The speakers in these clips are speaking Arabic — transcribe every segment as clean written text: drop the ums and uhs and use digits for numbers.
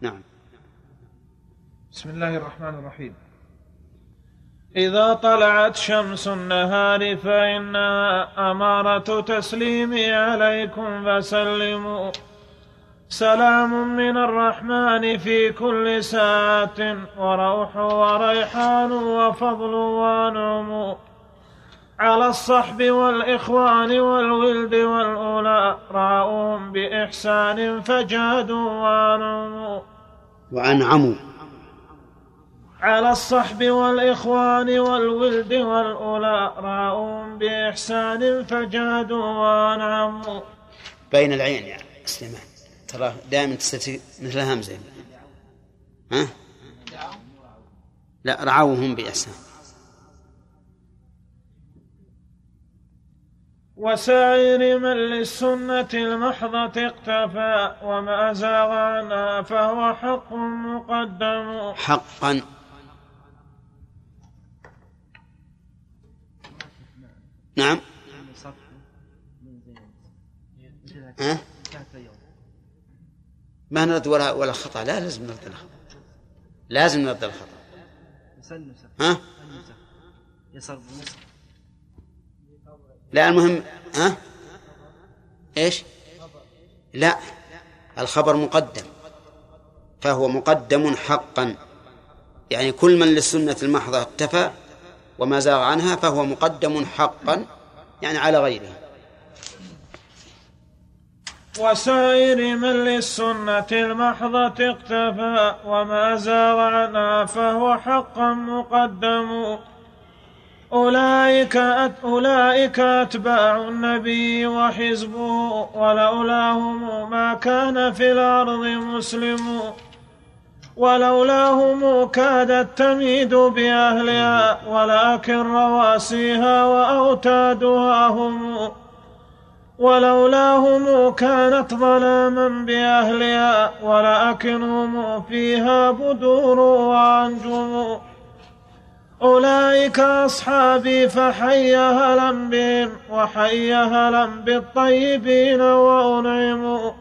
نعم. بسم الله الرحمن الرحيم. إذا طلعت شمس النهار فإنها أمارة تسليمي عليكم فسلموا، سلام من الرحمن في كل ساعة، وروح وريحان وفضل ونعم، على الصحب والإخوان والولد والأولى رأوهم بإحسان فجادوا وأنعموا. وأنعموا على الصحب والإخوان والولد والأولى رأوهم بإحسان فجادوا وأنعموا. بين العين يا سليمان، ترى دائما تستطيع مثل همزة. ها؟ لا، رعوهم بإحسان. وسائر من للسنة المحضة اقتفى، وما زاغ عنها فهو حق مقدم. حقا نعم. ها؟ ما نرد ولا خطأ، لا لازم نرد الخطأ، لازم نرد الخطأ. ها؟ يسر بمصر. لا المهم. ها؟ ايش؟ لا، الخبر مقدم، فهو مقدم حقا، يعني كل من للسنة المحضة اكتفى وما زاغ عنها فهو مقدم حقا، يعني على غيره. وسائر من للسنة المحضة اكتفى وما زاغ عنها فهو حقا مقدم. أولئك أتباع النبي وحزبه، ولولاهم ما كان في الأرض مسلم، ولولاهم كادت تميد بأهلها، ولكن رواسيها وأوتادها هم، ولولاهم كانت ظلاما بأهلها، ولكن هم فيها بدور وأنجم. أولئك أصحابي فحي هلا بهم، وحي هلا بالطيبين وأنعموا.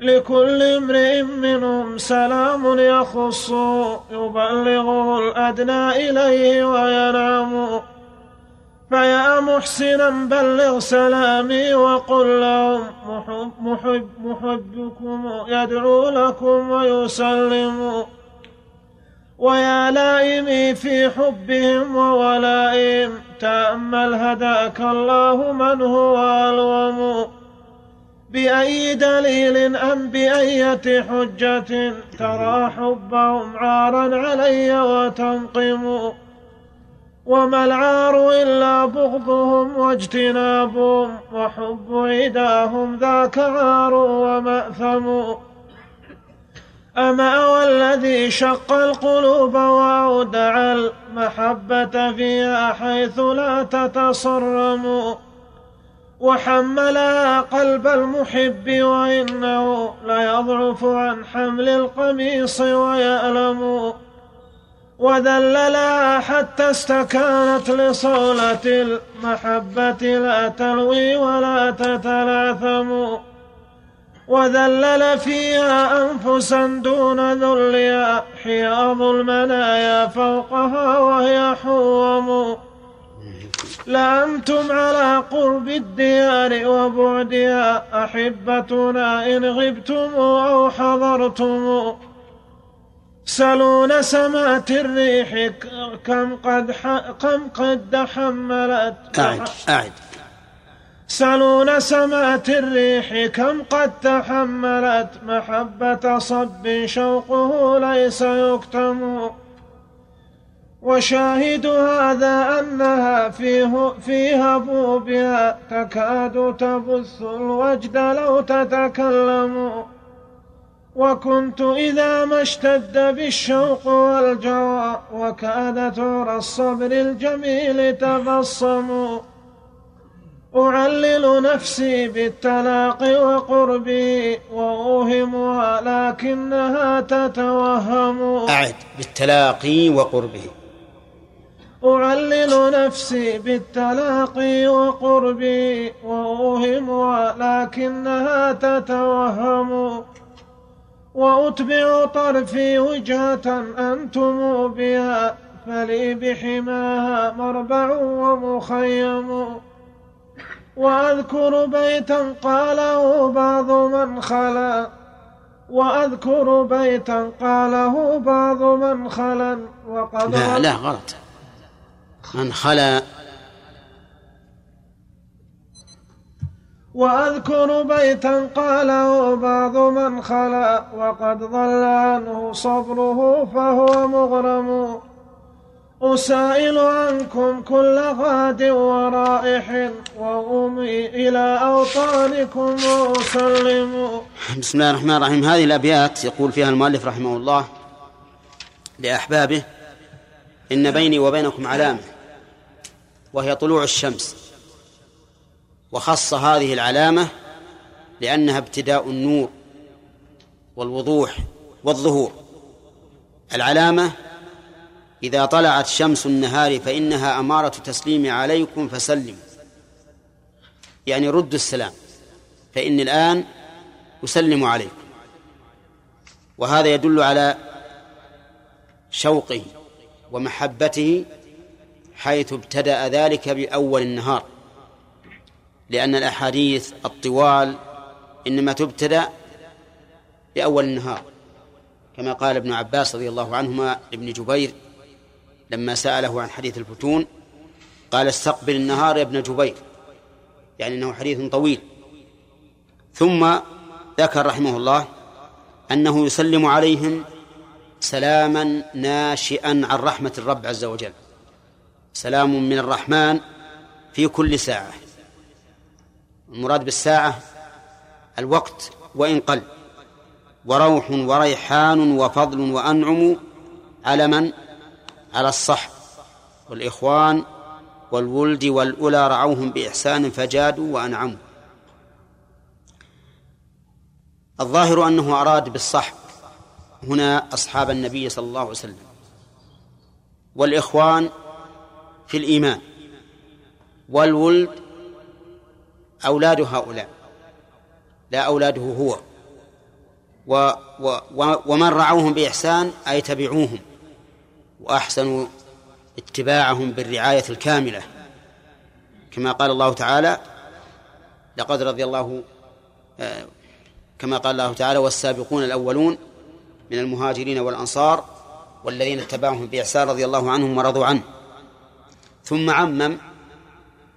لكل امرئ منهم سلام يخصه، يبلغه الأدنى إليه وينعم. فيا محسنا بلغ سلامي وقل لهم محبكم يدعو لكم ويسلم. ويا لائمي في حبهم وولائهم تأمل هداك الله من هو ألوم. بأي دليل أم بأية حجة ترى حبهم عارا علي وتنقم. وما العار إلا بغضهم واجتنابهم، وحب عداهم ذاك عار ومأثم. أما هو الذي شق القلوب وأودع المحبة فيها حيث لا تتصرم، وحملها قلب المحب وإنه ليضعف عن حمل القميص ويألم. وذللها حتى استكانت لصولة المحبة لا تلوي ولا تتلاثم. وذلل فيها أنفسا دون ذلها، حياض المنايا فوقها وهي حوم. لأنتم على قرب الديار وبعدها أحبتنا إن غبتم أو حضرتم. سلوا نسمات الريح كم قد تحملت. أعد. سلوا نسمات الريح كم قد تحملت، محبة صب شوقه ليس يكتم. وشاهد هذا أنها في هبوبها تكاد تبث الوجد لو تتكلم. وكنت إذا ما اشتد بالشوق والجوى وكاد ترى الصبر الجميل تبصم. أعلل نفسي بالتلاقي وقربي وأوهمها لكنها تتوهم. أعد. بالتلاقي وقربي. أعلل نفسي بالتلاقي وقربي وأوهمها لكنها تتوهم. وأتبع طرفي وجهة أنتم بها فلي بحماها مربع ومخيم. وأذكر بيتا قاله بعض من خلا وقد لا غلط. من خلا. وأذكر بيتا قاله بعض من خلا وقد ضل عنه صبره فهو مغرم. أسائل عنكم كل غاد ورائح وأمي إلى أوطانكم وأسلم. بسم الله الرحمن الرحيم. هذه الأبيات يقول فيها المؤلف رحمه الله لأحبابه: إن بيني وبينكم علامة وهي طلوع الشمس. وخص هذه العلامة لأنها ابتداء النور والوضوح والظهور. العلامة إذا طلعت شمس النهار فإنها أمارة تسليم عليكم فسلموا، يعني ردوا السلام، فإن الآن أسلم عليكم. وهذا يدل على شوقه ومحبته حيث ابتدأ ذلك بأول النهار، لأن الأحاديث الطوال إنما تبتدأ بأول النهار، كما قال ابن عباس رضي الله عنهما لابن جبير لما سأله عن حديث الفتون قال: استقبل النهار يا ابن جبير، يعني أنه حديث طويل. ثم ذكر رحمه الله أنه يسلم عليهم سلاما ناشئا عن رحمة الرب عز وجل، سلام من الرحمن في كل ساعة. المراد بالساعة الوقت وإن قل. وروح وريحان وفضل وأنعم على من؟ على الصحب والإخوان والولد والأولى رعوهم بإحسان فجادوا وأنعموا. الظاهر أنه أراد بالصحب هنا أصحاب النبي صلى الله عليه وسلم، والإخوان في الإيمان، والولد أولاد هؤلاء لا أولاده هو. ومن رعوهم بإحسان أي تبعوهم وأحسنوا اتباعهم بالرعاية الكاملة، كما قال الله تعالى: لقد رضي الله، كما قال الله تعالى: والسابقون الأولون من المهاجرين والأنصار والذين اتبعهم بإحسان رضي الله عنهم ورضوا عنه. ثم عمم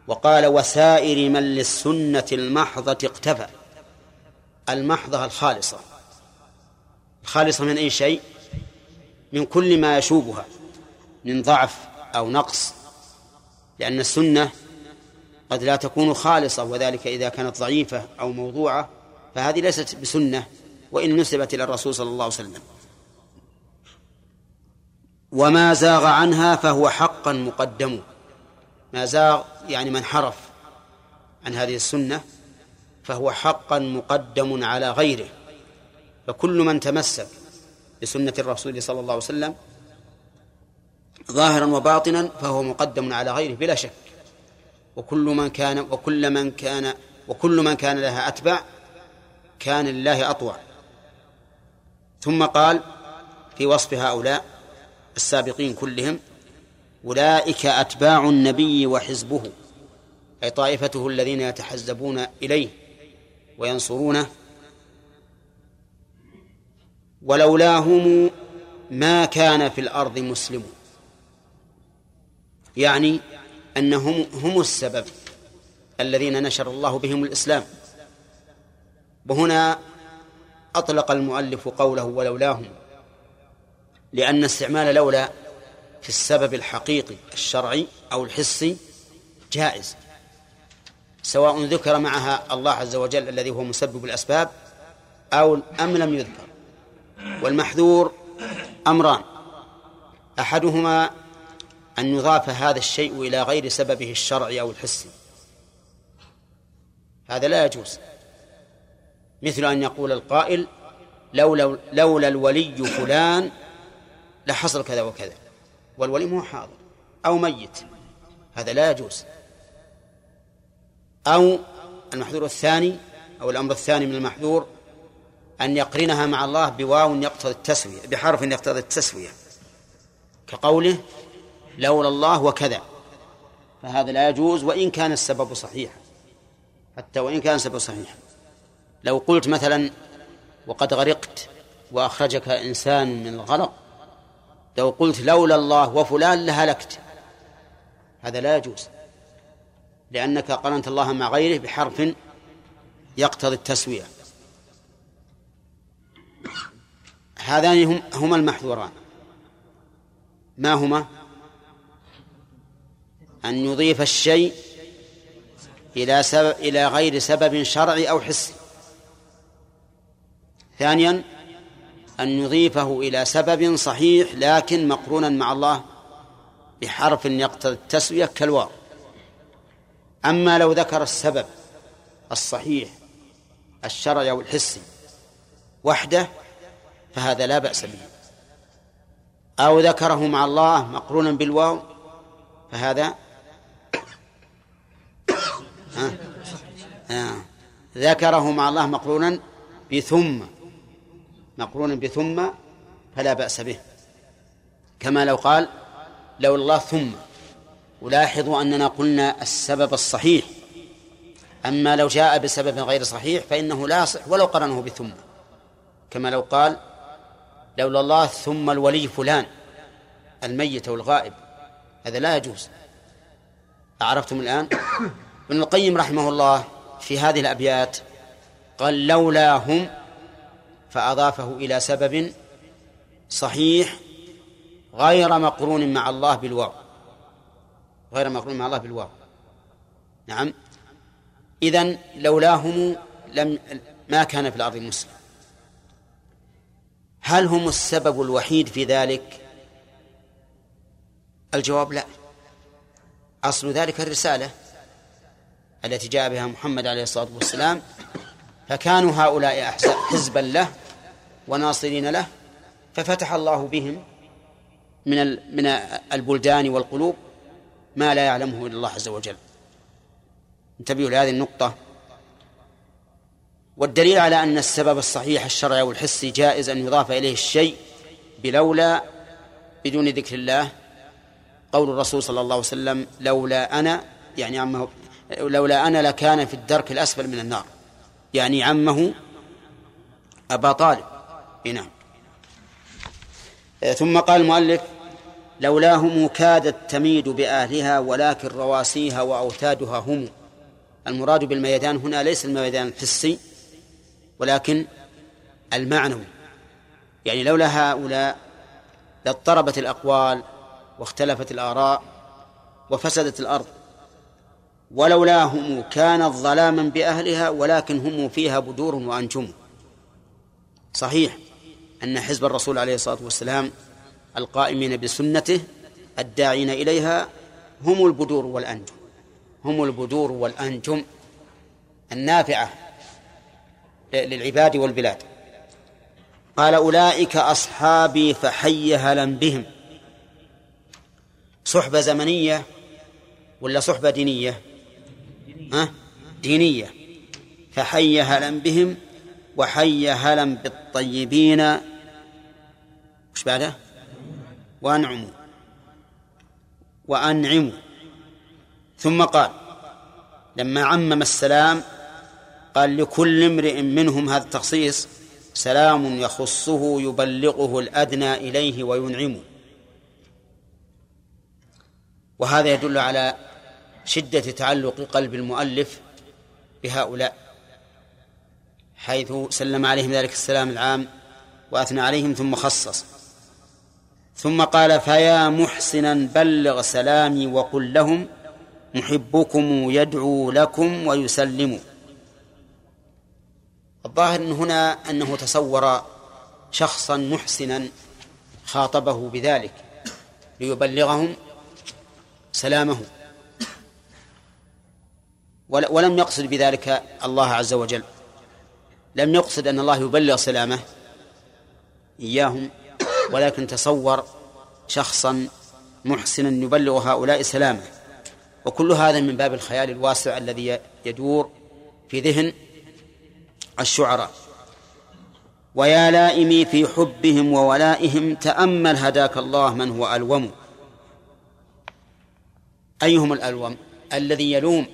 وقال: وسائر من للسنة المحضة اقتفى. المحضة الخالصة، الخالصة من أي شيء؟ من كل ما يشوبها من ضعف أو نقص، لأن السنة قد لا تكون خالصة، وذلك إذا كانت ضعيفة أو موضوعة فهذه ليست بسنة وإن نسبت إلى الرسول صلى الله عليه وسلم. وما زاغ عنها فهو حقا مقدم. ما زاغ يعني من حرف عن هذه السنة فهو حقا مقدم على غيره. فكل من تمسك بسنة الرسول صلى الله عليه وسلم ظاهرا وباطنا فهو مقدم على غيره بلا شك. وكل من كان لها أتبع كان لله أطوع. ثم قال في وصف هؤلاء السابقين كلهم: أولئك أتباع النبي وحزبه، أي طائفته الذين يتحزبون إليه وينصرونه. ولولاهم ما كان في الأرض مسلم، يعني أنهم هم السبب الذين نشر الله بهم الإسلام. وهنا أطلق المؤلف قوله ولولاهم، لأن استعمال لولا في السبب الحقيقي الشرعي أو الحسي جائز، سواء ذكر معها الله عز وجل الذي هو مسبب الأسباب أو أم لم يذكر. والمحذور أمران: أحدهما أن يضاف هذا الشيء إلى غير سببه الشرعي أو الحسي، هذا لا يجوز، مثل أن يقول القائل: لولا الولي فلان لحصل كذا وكذا، والولي مو حاضر أو ميت، هذا لا يجوز. أو المحذور الثاني أو الأمر الثاني من المحذور أن يقرنها مع الله بواو يقتضي التسوية، بحرف يقتضي التسوية، كقوله لولا الله وكذا، فهذا لا يجوز وإن كان السبب صحيحا، حتى وإن كان السبب صحيحا. لو قلت مثلا وقد غرقت وأخرجك إنسان من الغرق، لو قلت لولا الله وفلان لهلكت، هذا لا يجوز، لأنك قرنت الله مع غيره بحرف يقتضي التسوية. هذان هما المحذوران. ما هما؟ أن يضيف الشيء إلى غير سبب شرعي أو حسي. ثانيا أن يضيفه إلى سبب صحيح لكن مقرونا مع الله بحرف يقتضي التسوية كالواو. أما لو ذكر السبب الصحيح الشرعي أو الحسي وحده فهذا لا بأس به، أو ذكره مع الله مقرونا بالواو فهذا ذكره مع الله مقرونا بثم فلا بأس به، كما لو قال لو الله ثم. ولاحظوا أننا قلنا السبب الصحيح، أما لو جاء بسبب غير صحيح فإنه لا يصح ولو قرنه بثم، كما لو قال لولا الله ثم الولي فلان الميت والغائب، هذا لا يجوز. أعرفتم الآن؟ ابن القيم رحمه الله في هذه الأبيات قال لولا هم، فأضافه إلى سبب صحيح غير مقرون مع الله بالواو، غير مقرون مع الله بالواو. نعم، إذن لولاهم لم ما كان في الأرض مسلم. هل هم السبب الوحيد في ذلك؟ الجواب لا، أصل ذلك الرسالة التي جاء بها محمد عليه الصلاة والسلام، فكانوا هؤلاء حزبا له وناصرين له، ففتح الله بهم من البلدان والقلوب ما لا يعلمه إلا الله عز وجل. انتبهوا لهذه النقطة. والدليل على أن السبب الصحيح الشرعي والحسي جائز أن يضاف إليه الشيء بلولا بدون ذكر الله، قول الرسول صلى الله عليه وسلم لولا أنا، يعني عمه، لولا أنا لكان في الدرك الأسفل من النار، يعني عمه أبا طالب. نعم. ثم قال المؤلف لولاهم كادت تميد بأهلها ولكن رواسيها وأوتادها هم. المراد بالميدان هنا ليس الميدان الحسي ولكن المعنوي، يعني لولا هؤلاء لاضطربت الأقوال واختلفت الآراء وفسدت الأرض، ولولاهم كانت ظلاما بأهلها ولكن هم فيها بدور وأنجم. صحيح أن حزب الرسول عليه الصلاة والسلام القائمين بسنته الداعين إليها هم البدور والأنجم، هم البدور والأنجم النافعة للعباد والبلاد. قال أولئك أصحابي فحي هلا بهم. صحبة زمنية ولا صحبة دينية؟ دينية. فحي هلا بهم وحي هلا بالطيبين، وش بعده؟ وأنعموا. ثم قال لما عمم السلام قال لكل امرئ منهم، هذا التخصيص، سلام يخصه يبلغه الأدنى إليه وينعمه. وهذا يدل على شدة تعلق قلب المؤلف بهؤلاء، حيث سلم عليهم ذلك السلام العام وأثنى عليهم ثم خصص. ثم قال فيا محسنا بلغ سلامي وقل لهم محبكم يدعو لكم ويسلم. الظاهر هنا أنه تصور شخصا محسنا خاطبه بذلك ليبلغهم سلامه، ولم يقصد بذلك الله عز وجل، لم يقصد أن الله يبلغ سلامه إياهم، ولكن تصور شخصا محسنا يبلغ هؤلاء سلامه. وكل هذا من باب الخيال الواسع الذي يدور في ذهن الشعراء. ويا لائمي في حبهم وولائهم تأمل هداك الله من هو ألوم. أيهم الألوم؟ الذي يلوم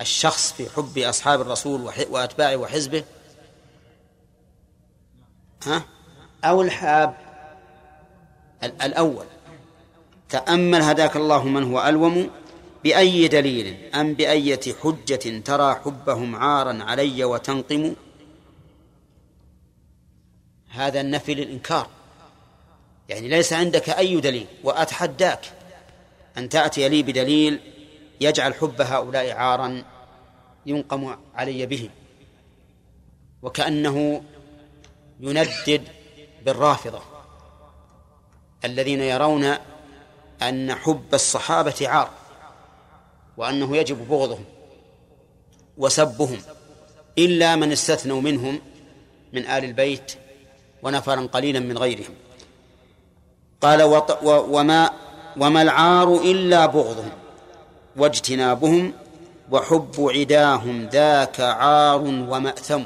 الشخص في حب أصحاب الرسول وأتباعه وحزبه، ها؟ أو الحاب؟ الأول. تأمل هداك الله من هو ألوم. بأي دليل أم بأية حجة ترى حبهم عارا علي وتنقم؟ هذا النفي للإنكار، يعني ليس عندك أي دليل، وأتحداك أن تأتي لي بدليل يجعل حب هؤلاء عارا ينقم علي به. وكأنه يندد بالرافضة الذين يرون أن حب الصحابة عار، وأنه يجب بغضهم وسبهم، إلا من استثنوا منهم من آل البيت ونفرا قليلا من غيرهم. قال وما العار إلا بغضهم واجتنابهم وحب عداهم ذاك عار ومأثم.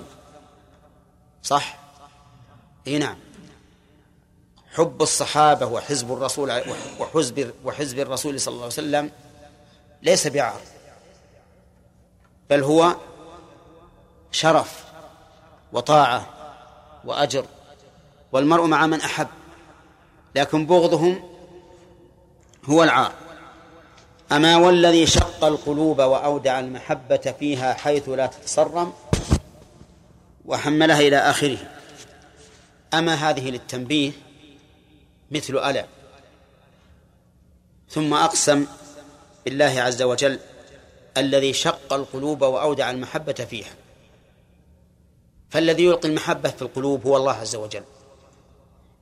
صح؟ إيه نعم، حب الصحابة وحزب الرسول وحزب الرسول صلى الله عليه وسلم ليس بعار، بل هو شرف وطاعة وأجر، والمرء مع من أحب. لكن بغضهم هو العار. أما والذي شق القلوب وأودع المحبة فيها حيث لا تتصرم، وحملها إلى آخره. أما هذه للتنبيه مثل ألا، ثم أقسم بالله عز وجل الذي شق القلوب وأودع المحبة فيها. فالذي يلقي المحبة في القلوب هو الله عز وجل.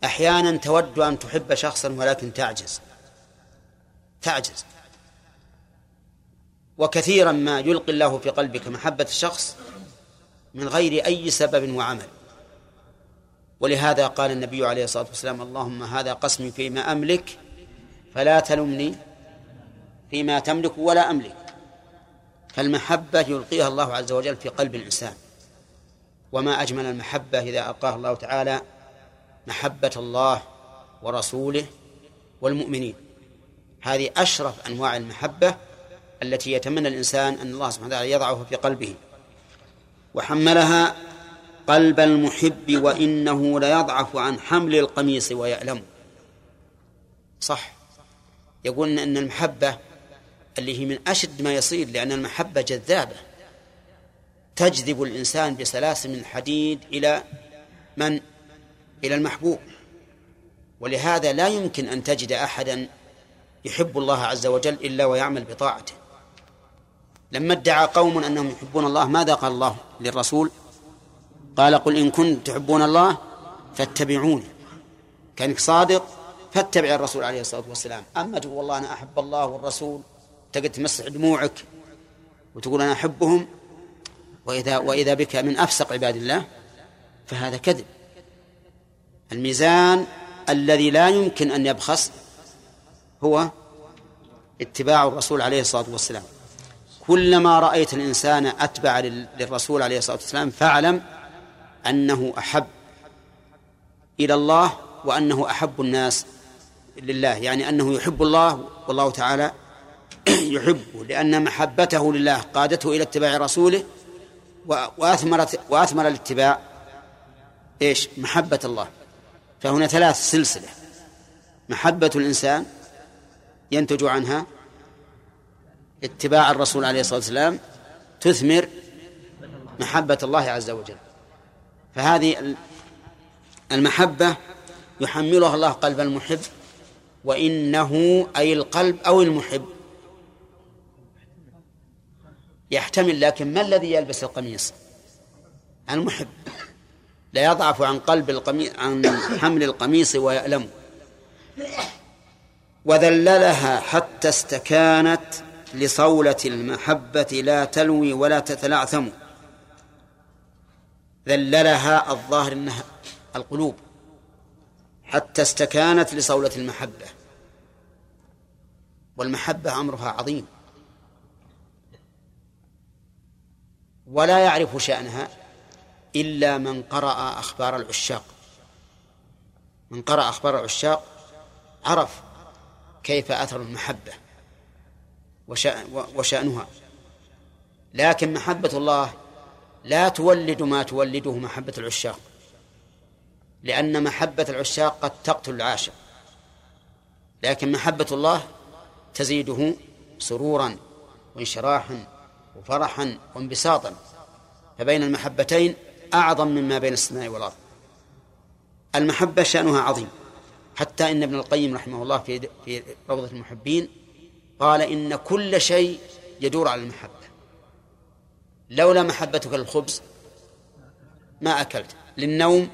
أحيانا تود أن تحب شخصا ولكن تعجز، وكثيرا ما يلقي الله في قلبك محبة الشخص من غير أي سبب وعمل. ولهذا قال النبي عليه الصلاة والسلام: اللهم هذا قسمي فيما أملك فلا تلمني فيما تملك ولا أملك. فالمحبة يلقيها الله عز وجل في قلب الإنسان، وما أجمل المحبة إذا ألقاها الله تعالى، محبة الله ورسوله والمؤمنين. هذه أشرف أنواع المحبة التي يتمنى الإنسان أن الله سبحانه وتعالى يضعها في قلبه. وحملها قلب المحب وإنه ليضعف عن حمل القميص ويألم. صح، يقولنا أن المحبة اللي هي من أشد ما يصير، لأن المحبة جذابة تجذب الإنسان بسلاسل من حديد إلى المحبوب. ولهذا لا يمكن أن تجد أحدا يحب الله عز وجل إلا ويعمل بطاعته. لما ادعى قوم أنهم يحبون الله، ماذا قال الله للرسول؟ قال: قل إن كنتم تحبون الله فاتبعوني. كانك صادق فاتبع الرسول عليه الصلاة والسلام. أما تقول والله أنا أحب الله والرسول، تقعد تمسح دموعك وتقول أنا أحبهم، وإذا بك من أفسق عباد الله، فهذا كذب. الميزان الذي لا يمكن أن يبخس هو اتباع الرسول عليه الصلاة والسلام. كلما رأيت الإنسان أتبع للرسول عليه الصلاة والسلام فاعلم أنه أحب إلى الله، وأنه أحب الناس لله، يعني أنه يحب الله والله تعالى يحبه، لأن محبته لله قادته إلى اتباع رسوله، وأثمر الاتباع محبة الله. فهنا ثلاث سلسلة: محبة الإنسان ينتج عنها اتباع الرسول عليه الصلاة والسلام، تثمر محبة الله عز وجل. فهذه المحبة يحملها الله قلب المحب، وإنه أي القلب أو المحب يحتمل. لكن ما الذي يلبس القميص؟ المحب. لا يضعف عن قلب القميص عن حمل القميص ويألم. وذللها حتى استكانت لصولة المحبة لا تلوي ولا تتلعثم. ذللها، الظاهر أنها القلوب، حتى استكانت لصولة المحبة. والمحبة أمرها عظيم، ولا يعرف شأنها إلا من قرأ أخبار العشاق. من قرأ أخبار العشاق عرف كيف أثر المحبة وشأنها. لكن محبة الله لا تولد ما تولده محبة العشاق، لأن محبة العشاق قد تقتل العاشق، لكن محبة الله تزيده سرورا وانشراحا وفرحا وانبساطا. فبين المحبتين أعظم مما بين السماء والأرض. المحبة شأنها عظيم، حتى إن ابن القيم رحمه الله في روضة المحبين قال إن كل شيء يدور على المحبة، لولا محبتك للخبز ما أكلت، للنوم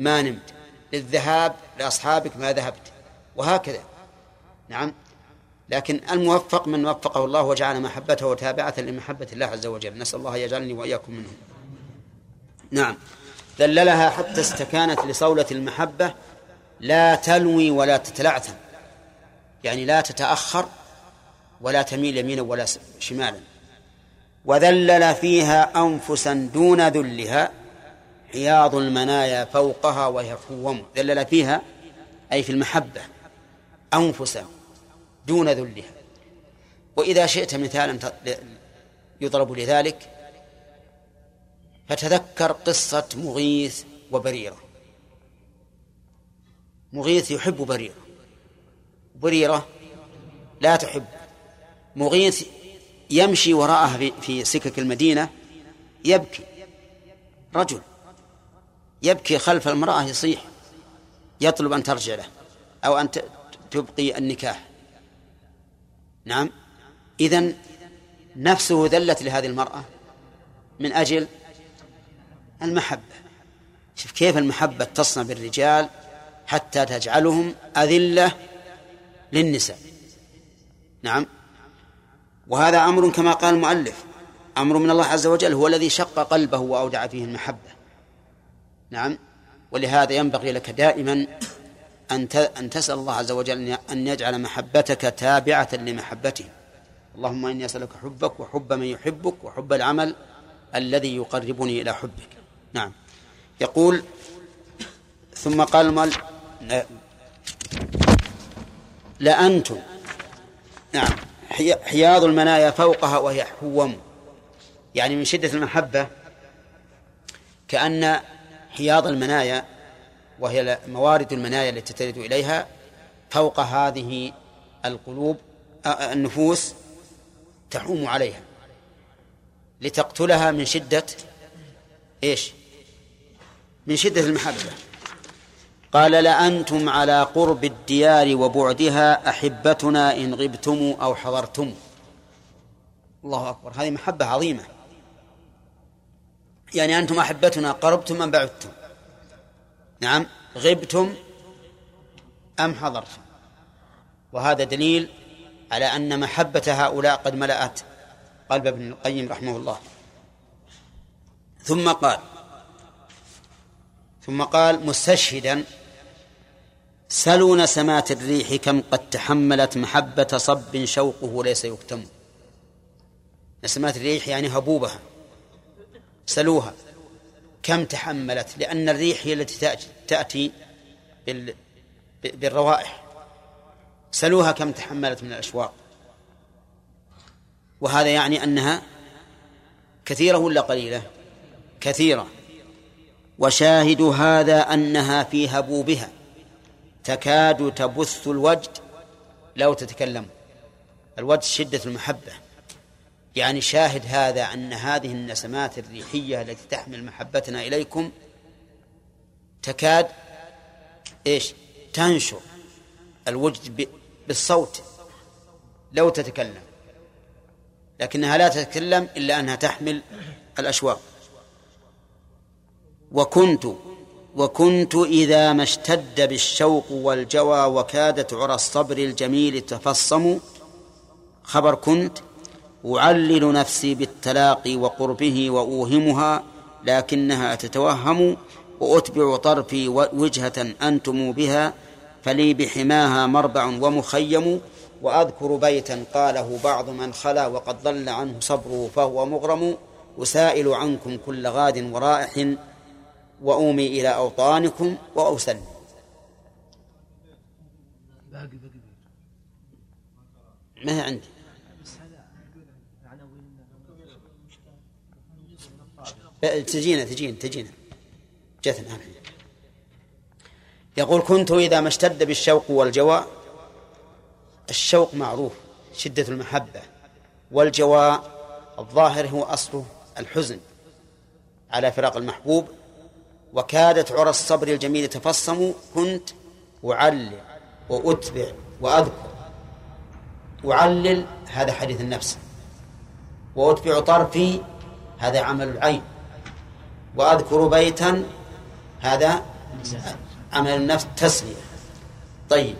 ما نمت، للذهاب لأصحابك ما ذهبت، وهكذا. نعم، لكن الموفق من وفقه الله وجعل محبته تابعة لمحبة الله عز وجل، نسأل الله يجعلني وإياكم منهم. نعم، ذللها حتى استكانت لصولة المحبة لا تلوي ولا تتلعثم، يعني لا تتأخر ولا تميل يمينا ولا شمالا. وذلل فيها أنفسا دون ذلها حياض المنايا فوقها وهي خوم. ذلل فيها أي في المحبة أنفسا دون ذلها. وإذا شئت مثالا يضرب لذلك فتذكر قصة مغيث وبريرة. مغيث يحب بريرة، بريرة لا تحب مغيث. يمشي وراءها في سكك المدينة يبكي، رجل يبكي خلف المرأة، يصيح يطلب أن ترجع له أو أن تبقي النكاح. نعم، إذن نفسه ذلت لهذه المرأة من أجل المحبة. شوف كيف المحبة تصنع بالرجال حتى تجعلهم أذلة للنساء. نعم، وهذا أمر كما قال المؤلف، أمر من الله عز وجل، هو الذي شق قلبه وأودع فيه المحبة. نعم، ولهذا ينبغي لك دائما أن تسأل الله عز وجل أن يجعل محبتك تابعة لمحبته. اللهم إني أسألك حبك وحب من يحبك وحب العمل الذي يقربني إلى حبك. نعم، يقول ثم قال لأنتم، نعم، حياض المنايا فوقها وهي حوم، يعني من شدة المحبة كأن حياض المنايا وهي موارد المنايا التي ترد إليها فوق هذه القلوب النفوس تحوم عليها لتقتلها من شدة إيش؟ من شدة المحبة. قال لأنتم على قرب الديار وبعدها أحبتنا إن غبتم أو حضرتم. الله أكبر، هذه محبة عظيمة، يعني أنتم أحبتنا، قربتم أم بعدتم؟ نعم، غبتم أم حضرتم. وهذا دليل على أن محبة هؤلاء قد ملأت قلب ابن القيم رحمه الله. ثم قال مستشهدا سلوا نسمات الريح كم قد تحملت محبة صب شوقه ليس يكتم. نسمات الريح يعني هبوبها، سلوها كم تحملت، لأن الريح هي التي تأتي بالروائح. سلوها كم تحملت من الأشواق، وهذا يعني أنها كثيرة ولا قليلة؟ كثيرة. وشاهد هذا أنها في هبوبها تكاد تبث الوجد لو تتكلم. الوجد شدة المحبة، يعني شاهد هذا أن هذه النسمات الريحية التي تحمل محبتنا إليكم تكاد إيش؟ تنشر الوجد بالصوت لو تتكلم، لكنها لا تتكلم إلا أنها تحمل الأشواق. وكنت إذا ما اشتد بالشوق والجوى وكادت عرى الصبر الجميل تفصم خبر كنت أعلل نفسي بالتلاقي وقربه وأوهمها لكنها تتوهم وأتبع طرفي وجهة أنتم بها فلي بحماها مربع ومخيم وأذكر بيتا قاله بعض من خلا وقد ضل عنه صبره فهو مغرم أسائل عنكم كل غاد ورائح وأومي إلى أوطانكم وأوسل. ما هي عندي تجينا جثنا. يقول كنت إذا ما اشتد بالشوق والجواء. الشوق معروف شدة المحبة، والجواء الظاهر هو أصله الحزن على فراق المحبوب. وكادت عرى الصبر الجميل تفصم، كنت أعلل وأتبع وأذكر. أعلل هذا حديث النفس، وأتبع طرفي هذا عمل العين، وأذكر بيتا هذا عمل النفس تسلية. طيب،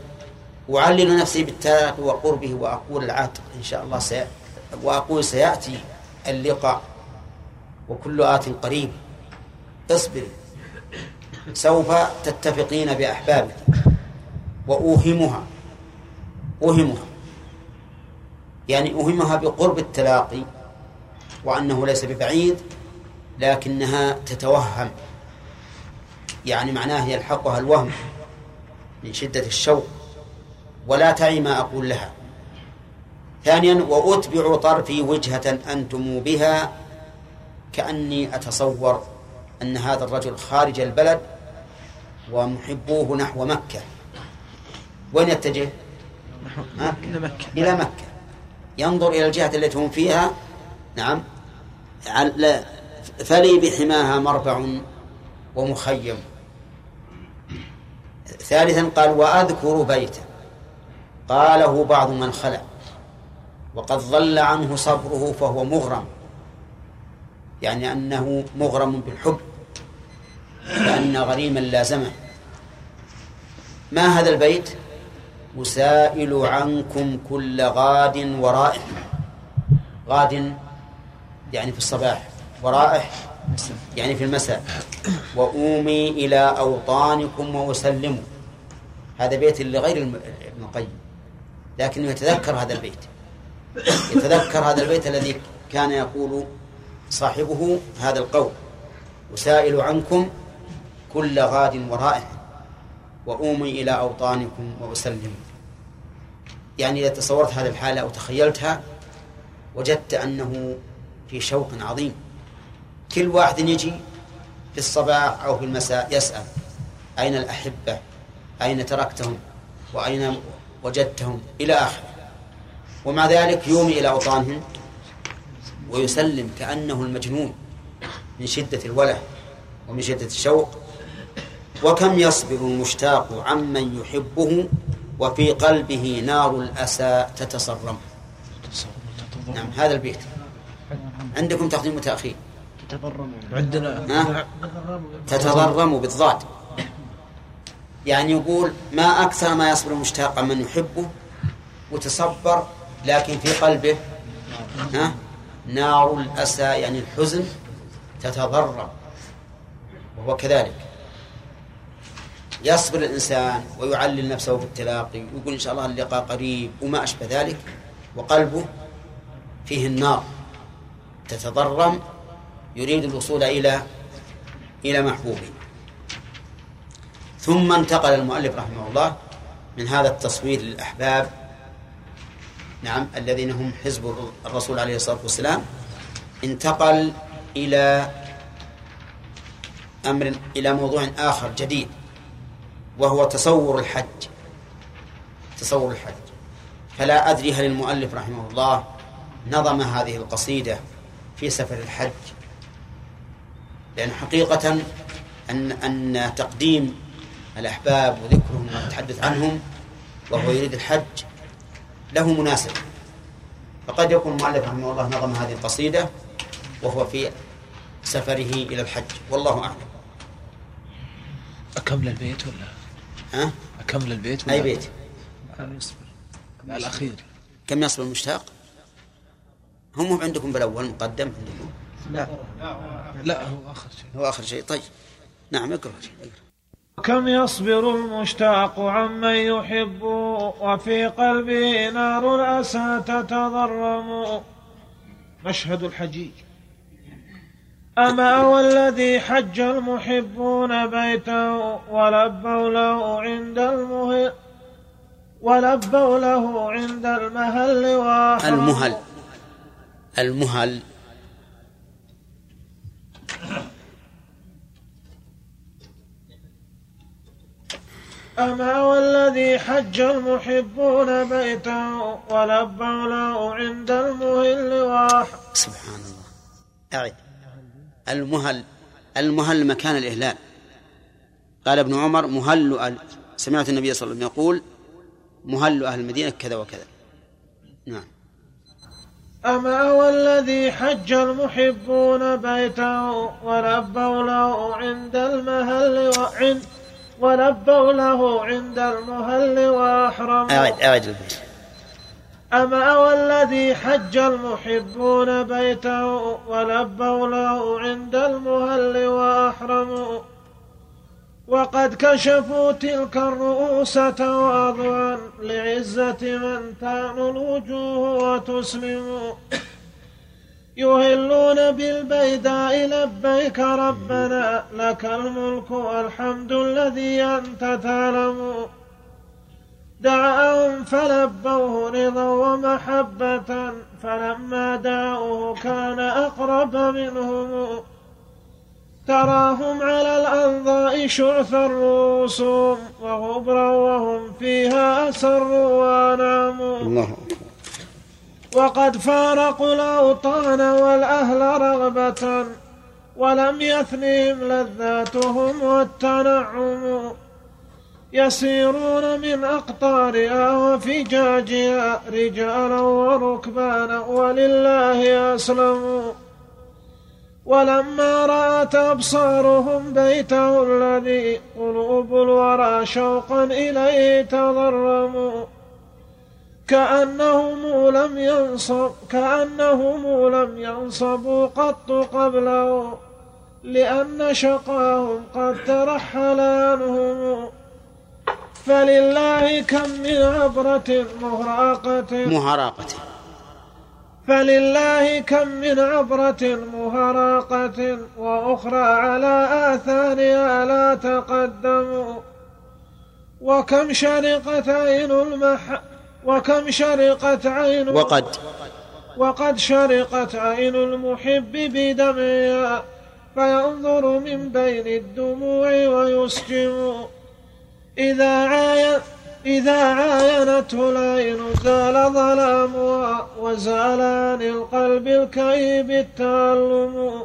أعلل نفسي بالتاريخ وقربه وأقول العاتق إن شاء الله وأقول سيأتي اللقاء وكل آت قريب. اصبري سوف تتفقين بأحبابك. وأوهمها يعني أوهمها بقرب التلاقي وأنه ليس ببعيد، لكنها تتوهم، يعني معناه يلحقها الوهم من شدة الشوق ولا تعي ما أقول لها. ثانيا، وأتبع طرفي وجهة أنتم بها، كأني أتصور أن هذا الرجل خارج البلد ومحبوه نحو مكة. وين يتجه؟ إلى مكة. ينظر إلى الجهة التي هم فيها. نعم، فلي بحماها مربع ومخيم. ثالثا قال وأذكر بيتا قاله بعض من خلع وقد ضل عنه صبره فهو مغرم، يعني أنه مغرم بالحب لأن غريما لازمه. ما هذا البيت؟ أسائل عنكم كل غاد ورائح. غاد يعني في الصباح، ورائح يعني في المساء. وأومي إلى أوطانكم وأسلموا. هذا بيت لغير ابن القيم، لكنه يتذكر هذا البيت، يتذكر هذا البيت الذي كان يقول صاحبه هذا القول: أسائل عنكم كل غاد ورائح وأومي إلى أوطانكم وأسلموا. يعني إذا تصورت هذه الحالة أو تخيلتها وجدت أنه في شوق عظيم. كل واحد يجي في الصباح أو في المساء يسأل: أين الأحبة؟ أين تركتهم؟ وأين وجدتهم؟ إلى آخره. ومع ذلك يومي إلى أوطانهم ويسلم، كأنه المجنون من شدة الولى ومن شدة الشوق. وكم يصبر المشتاق عمن يحبه وفي قلبه نار الأسى تتصرم. نعم، هذا البيت عندكم تقديم وتأخير. عندنا تتضرم بالضاد، يعني يقول ما أكثر ما يصبر المشتاق عمن يحبه وتصبر، لكن في قلبه نار الأسى يعني الحزن تتضرم. وهو كذلك يصبر الإنسان ويعلل نفسه بالتلاقي ويقول إن شاء الله اللقاء قريب وما أشبه ذلك، وقلبه فيه النار تتضرم، يريد الوصول إلى محبوبه. ثم انتقل المؤلف رحمه الله من هذا التصوير للأحباب، نعم، الذين هم حزب الرسول عليه الصلاة والسلام، انتقل إلى موضوع آخر جديد، وهو تصور الحج. فلا أدري هل المؤلف رحمه الله نظم هذه القصيدة في سفر الحج، لأن حقيقة أن تقديم الأحباب وذكرهم والتحدث عنهم وهو يريد الحج له مناسب. فقد يكون المؤلف رحمه الله نظم هذه القصيدة وهو في سفره إلى الحج، والله أعلم. أكمل البيت ولا؟ أي بيت؟ الأخير. كم يصبر المشتاق؟ هم عندكم بالأول مقدم عندكم؟ لا هو آخر شيء. طيب، نعم، اقرأ. كم يصبر المشتاق عمن يحب وفي قلبه نار الأسى تتضرم. مشهد الحجيج أما والذي حج المحبون بيته ولبوا له عند المهل المهل أما والذي حج المحبون بيته ولبوا له عند المهل سبحان الله. أعد. المهل مكان الإهلال. قال ابن عمر سمعت النبي صلى الله عليه وسلم يقول مهل أهل المدينة كذا وكذا. نعم. أما والذي حج المحبون بيته ولبوا له عند المهل وأحرموا. أعد البيت. أما والذي حج المحبون بيته ولبوا له عند المهل وأحرموا وقد كشفوا تلك الرؤوس تواضعا لعزة من تان الوجوه وتسلم يهلون بالبيداء لبيك ربنا لك الملك والحمد الذي أنت تعلم دعاهم فلبوه رضا ومحبة فلما دعوه كان أقرب منهم تراهم على الأنظار شعث رؤوسهم وغبرا وهم فيها أسروا وأناموا وقد فارقوا الأوطان والأهل رغبة ولم يثنهم لذاتهم والتنعم يسيرون من أقطارها وفجاجها رجالا وركبانا ولله أسلموا ولما رأت أبصارهم بيته الذي قلوب الورى شوقا إليه تضرموا كأنهم لم ينصبوا قط قبله لأن شقاهم قد ترحل عنهم فلله كم من عبرة مهراقة وأخرى على آثارها لا تقدم وكم شرقت عين وقد شرقت عين المحب بدمعها فينظر من بين الدموع ويسجم إذا عاينته العين زال ظلامها وزال عن القلب الكئيب التألم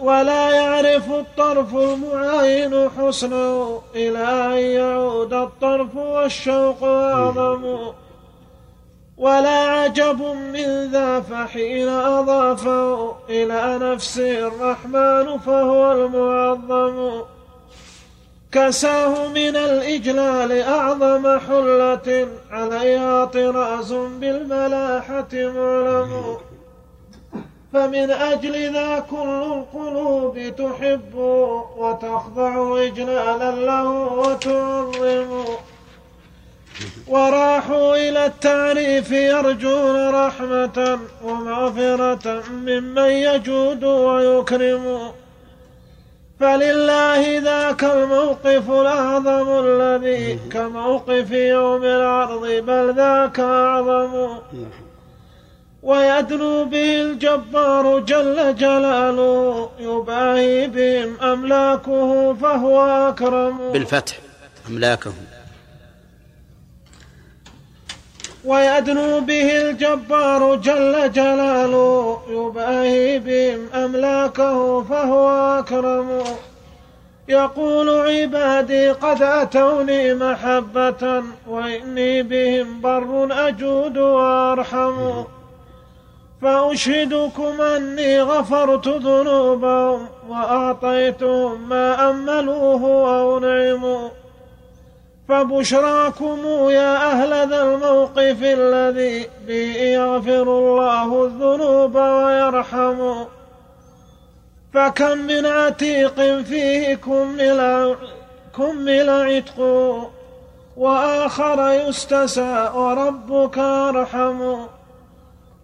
ولا يعرف الطرف المعاين حسنه إلى أن يعود الطرف والشوق أعظم ولا عجب من ذا فحين أضافه إلى نفسه الرحمن فهو المعظم كساه من الإجلال أعظم حلة عليها طراز بالملاحة معلم فمن أجل ذا كل القلوب تحب وتخضع إجلالا له وتعظم وراحوا إلى التعريف يرجون رحمة ومغفرة ممن يجود ويكرم فلله ذاك الموقف الأعظم الذي كموقف يوم العرض بل ذاك أعظم ويدنو به الجبار جل جلاله يباهي بهم أملاكه فهو أكرم بالفتح أملاكه ويدنو به الجبار جل جلاله يباهي بهم أملاكه فهو أكرم يقول عبادي قد أتوني محبة وإني بهم بر أجود وأرحم فأشهدكم أني غفرت ذنوبهم وأعطيتهم ما أملوه وأنعموا فبشراكم يا أهل ذا الموقف الذي به يغفر الله الذنوب ويرحم فكم من عتيق فيه كمل عتقه وآخر يستساء ربك أرحم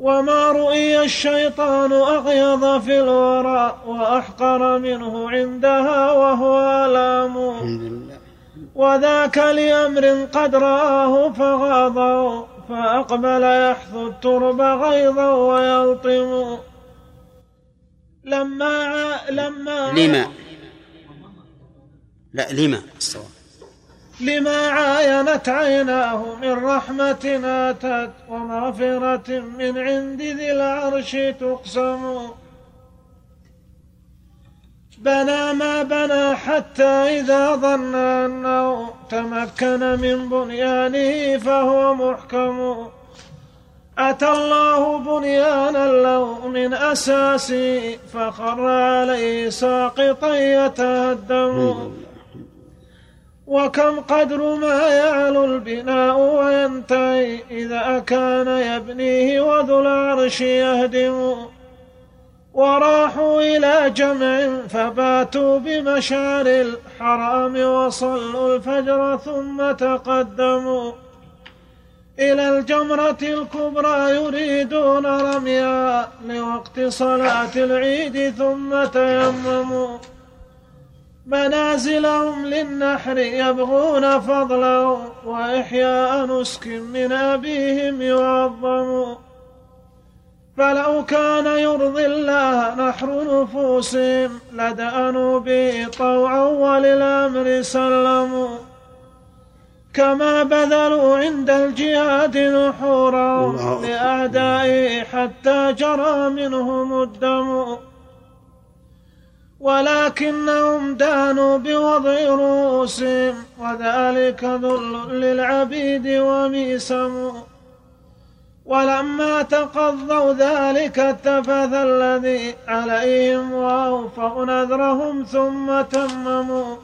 وما رؤي الشيطان أغيظ في الوراء وأحقر منه عندها وهو لام وذاك لأمر قد رآه فغاضه فأقبل يحثو الترب غيظا ويلطم لما عاينت عيناه من رحمة آتت ومغفرة من عند ذي العرش تقسم بنى ما بنى حتى إذا ظن أنه تمكن من بنيانه فهو محكم أتى الله بنيانا له من أساسه فخر عليه ساقطا يتهدم وكم قدر ما يعلو البناء وينتهي إذا كان يبنيه وذو العرش يهدم وراحوا إلى جمع فباتوا بمشعر الحرام وصلوا الفجر ثم تقدموا إلى الجمرة الكبرى يريدون رميا لوقت صلاة العيد ثم تيمموا منازلهم للنحر يبغون فضلا وإحياء نسك من أبيهم يعظم فلو كان يرضي الله نحر نفوسهم لدأنوا به طوعا وللأمر سلموا كما بذلوا عند الجهاد نحورا لأعدائه حتى جرى منهم الدم ولكنهم دانوا بوضع رؤوسهم وذلك ذل للعبيد وميسم ولما تقضوا ذلك اتفذ الذي عليهم وأوفوا نذرهم ثم تمموا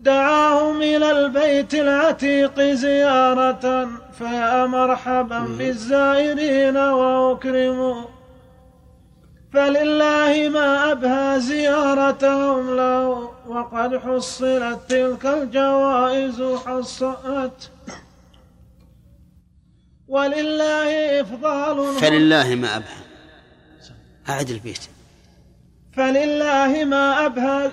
دعاهم إلى البيت العتيق زيارة فيا مرحبا بالزائرين وأكرموا فلله ما أبهى زيارتهم له وقد حصلت تلك الجوائز حصلت ولله إفضال فلله ما أبهى أعد البيت فلله ما أبهى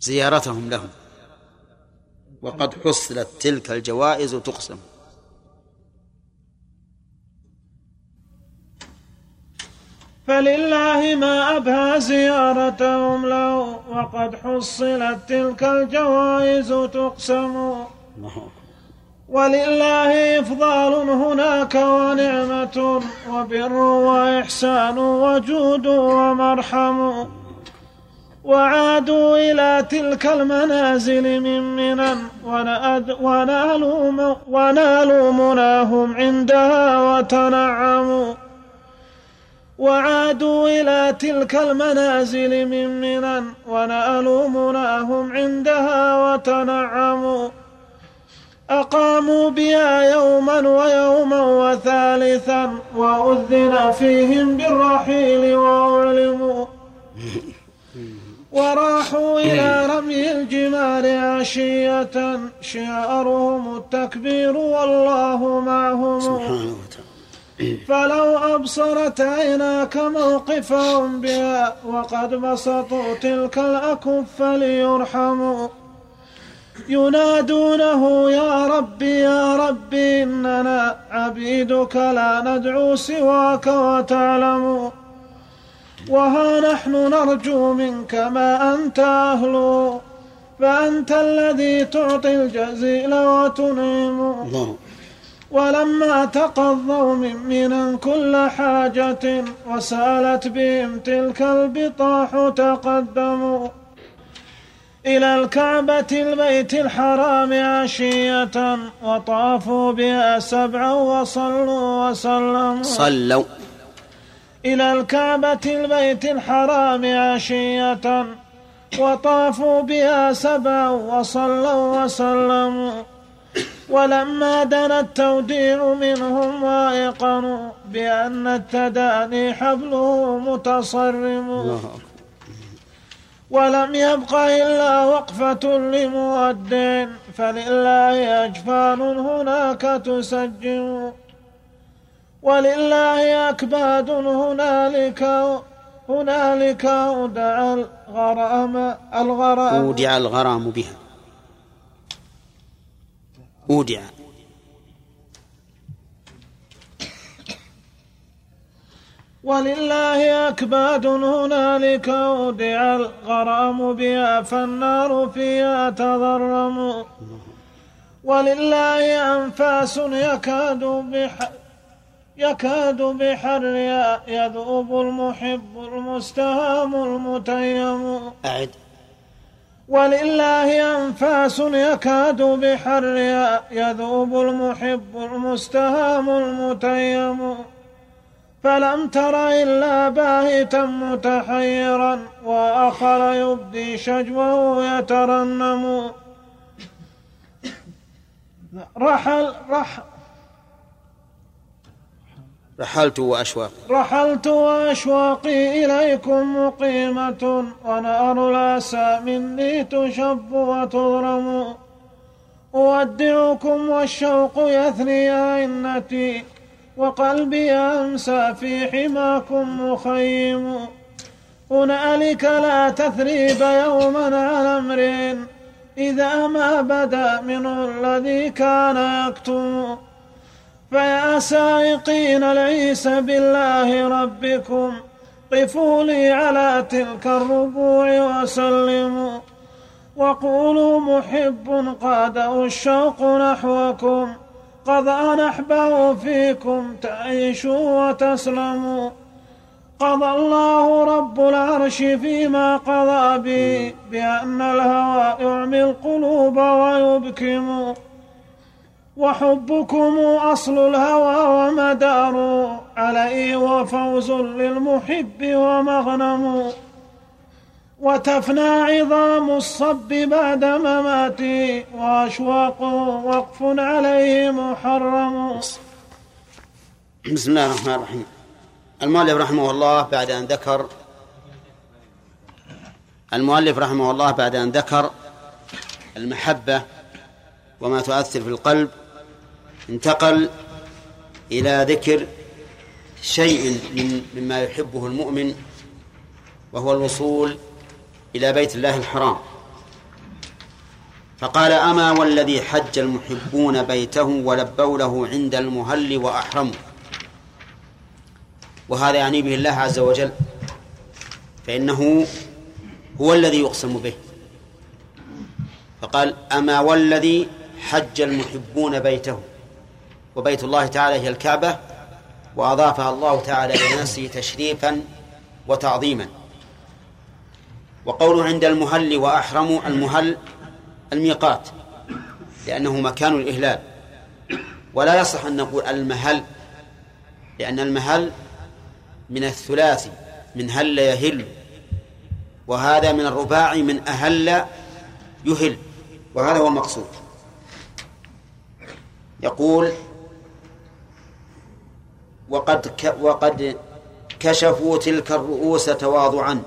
زيارتهم لهم وقد حصلت تلك الجوائز تقسم فلله ما أبهى زيارتهم له وقد حصلت تلك الجوائز تقسم ولله إفضال هناك ونعمة وبر وإحسان وجود ومرحم وعادوا إلى تلك المنازل من منن ونالوا مناهم عندها وتنعموا وعادوا إلى تلك المنازل من منن ونالوا مناهم عندها وتنعموا أقاموا بها يوما ويوما وثالثا وأذن فيهم بالرحيل وأعلموا وراحوا إلى رمي الجمار عشية شعارهم التكبير والله معهم فلو أبصرت عيناك موقفهم بها وقد بسطوا تلك الأكف ليرحموا ينادونه يا ربي يا ربي إننا عبيدك لا ندعو سواك وتعلم وها نحن نرجو منك ما أنت أهله فأنت الذي تعطي الجزيل وتنعم ولما تقضوا من كل حاجة وسالت بهم تلك البطاح تقدموا إلى الكعبة البيت الحرام عشية وطافوا بها سبعا وصلوا وسلموا إلى الكعبة البيت الحرام عشية وطافوا بها سبعا وصلوا وسلموا ولما دنا التوديع منهم وأيقنوا بأن التداني حبله متصرم ولم يبق إلا وقفة لمؤذن فلله أجفان هناك تسجع ولله أكباد هنالك أودع الغرام بها أودع ولله أكباد هنالك أودع الغرام بها فالنار فيها تضرم ولله أنفاس يكاد بحرها يذوب المحب المستهام المتيم أعد ولله أنفاس يكاد بحرها يذوب المحب المستهام المتيم فلم تر إلا باهتا متحيرا وآخر يبدي شجوه يترنم رحلت وأشواقي إليكم مقيمة ونار الأسى مني تشب وتضرم أودعكم والشوق يثني أئنتي وقلبي أمسى في حماكم مخيم هنالك لا تثريب يوما على امر إذا ما بدا منه الذي كان يكتم فيا سائقين ليس بالله ربكم قفوا لي على تلك الربوع وسلموا وقولوا محب قاده الشوق نحوكم قضى نحبه فيكم تعيشوا وتسلموا قضى الله رب العرش فيما قضى بي بأن الهوى يعمي القلوب ويبكم وحبكم أصل الهوى ومدار علي وفوز للمحب ومغنم وتفنى عظام الصب بعد مماتي وأشواقه وقف عليه محرم. بسم الله الرحمن الرحيم. المؤلف رحمه الله بعد أن ذكر المحبة وما تؤثر في القلب انتقل إلى ذكر شيء مما يحبه المؤمن وهو الوصول إلى بيت الله الحرام، فقال: أما والذي حج المحبون بيته ولبوا له عند المهل وأحرموا. وهذا يعني به الله عز وجل، فإنه هو الذي يقسم به، فقال: أما والذي حج المحبون بيته. وبيت الله تعالى هي الكعبة، وأضافها الله تعالى لنفسه تشريفا وتعظيما. وقوله عند المهل وأحرموا، المهل الميقات، لأنه مكان الإهلال، ولا يصح أن نقول المهل، لأن المهل من الثلاثي من هل يهل، وهذا من الرباعي من أهل يهل، وهذا هو المقصود. يقول: وقد كشفوا تلك الرؤوس تواضعا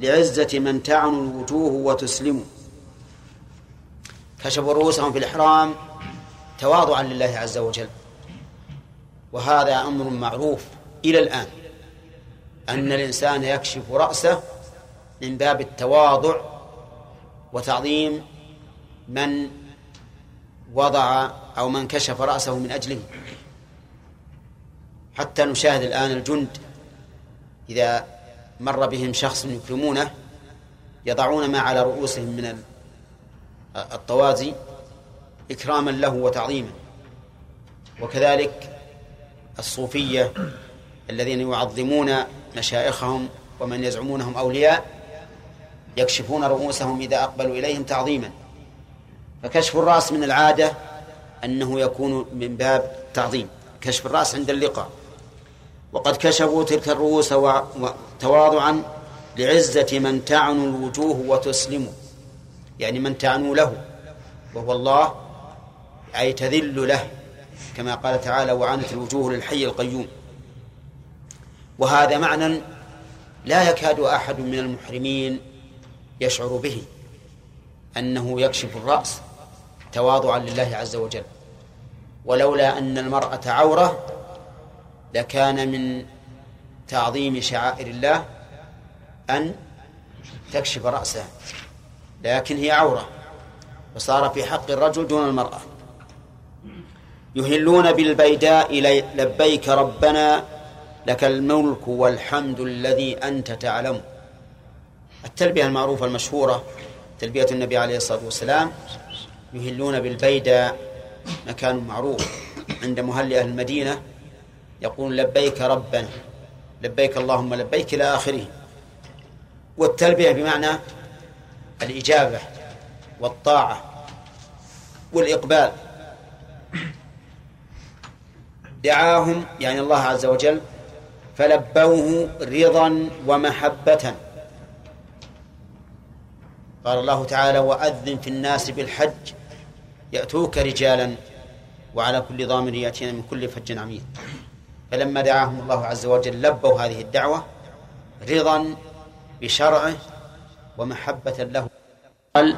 لعزة من تعن الوجوه وتسلم. كشفوا رؤوسهم في الإحرام تواضعا لله عز وجل، وهذا أمر معروف إلى الآن، أن الإنسان يكشف رأسه من باب التواضع وتعظيم من وضع أو من كشف رأسه من أجله، حتى نشاهد الآن الجند إذا مر بهم شخص يكرمونه يضعون ما على رؤوسهم من الطوازي إكراما له وتعظيما. وكذلك الصوفية الذين يعظمون مشايخهم ومن يزعمونهم أولياء يكشفون رؤوسهم إذا أقبلوا إليهم تعظيما. فكشف الرأس من العادة أنه يكون من باب تعظيم، كشف الرأس عند اللقاء. وقد كشفوا تلك الرؤوس تواضعا لعزة من تعن الوجوه وتسلم، يعني من تعنوا له وهو الله، أي تذل له، كما قال تعالى: وعنت الوجوه للحي القيوم. وهذا معنى لا يكاد أحد من المحرمين يشعر به أنه يكشف الرأس تواضعا لله عز وجل، ولولا أن المرأة عورة لكان من تعظيم شعائر الله أن تكشف رأسها، لكن هي عورة وصار في حق الرجل دون المرأة. يهلون بالبيداء لبيك ربنا لك الملك والحمد الذي أنت تعلم. التلبية المعروفة المشهورة تلبية النبي عليه الصلاة والسلام، يهلون بالبيداء مكان معروف عند مهل أهل المدينة، يقول لبيك ربنا لبيك اللهم لبيك إلى آخره. والتلبية بمعنى الإجابة والطاعة والإقبال. دعاهم يعني الله عز وجل فلبوه رضا ومحبة. قال الله تعالى وأذن في الناس بالحج يأتوك رجالا وعلى كل ضامر يأتينا من كل فج عميق. فلما دعاهم الله عز وجل لبوا هذه الدعوة رضا بشرعه ومحبة له. قال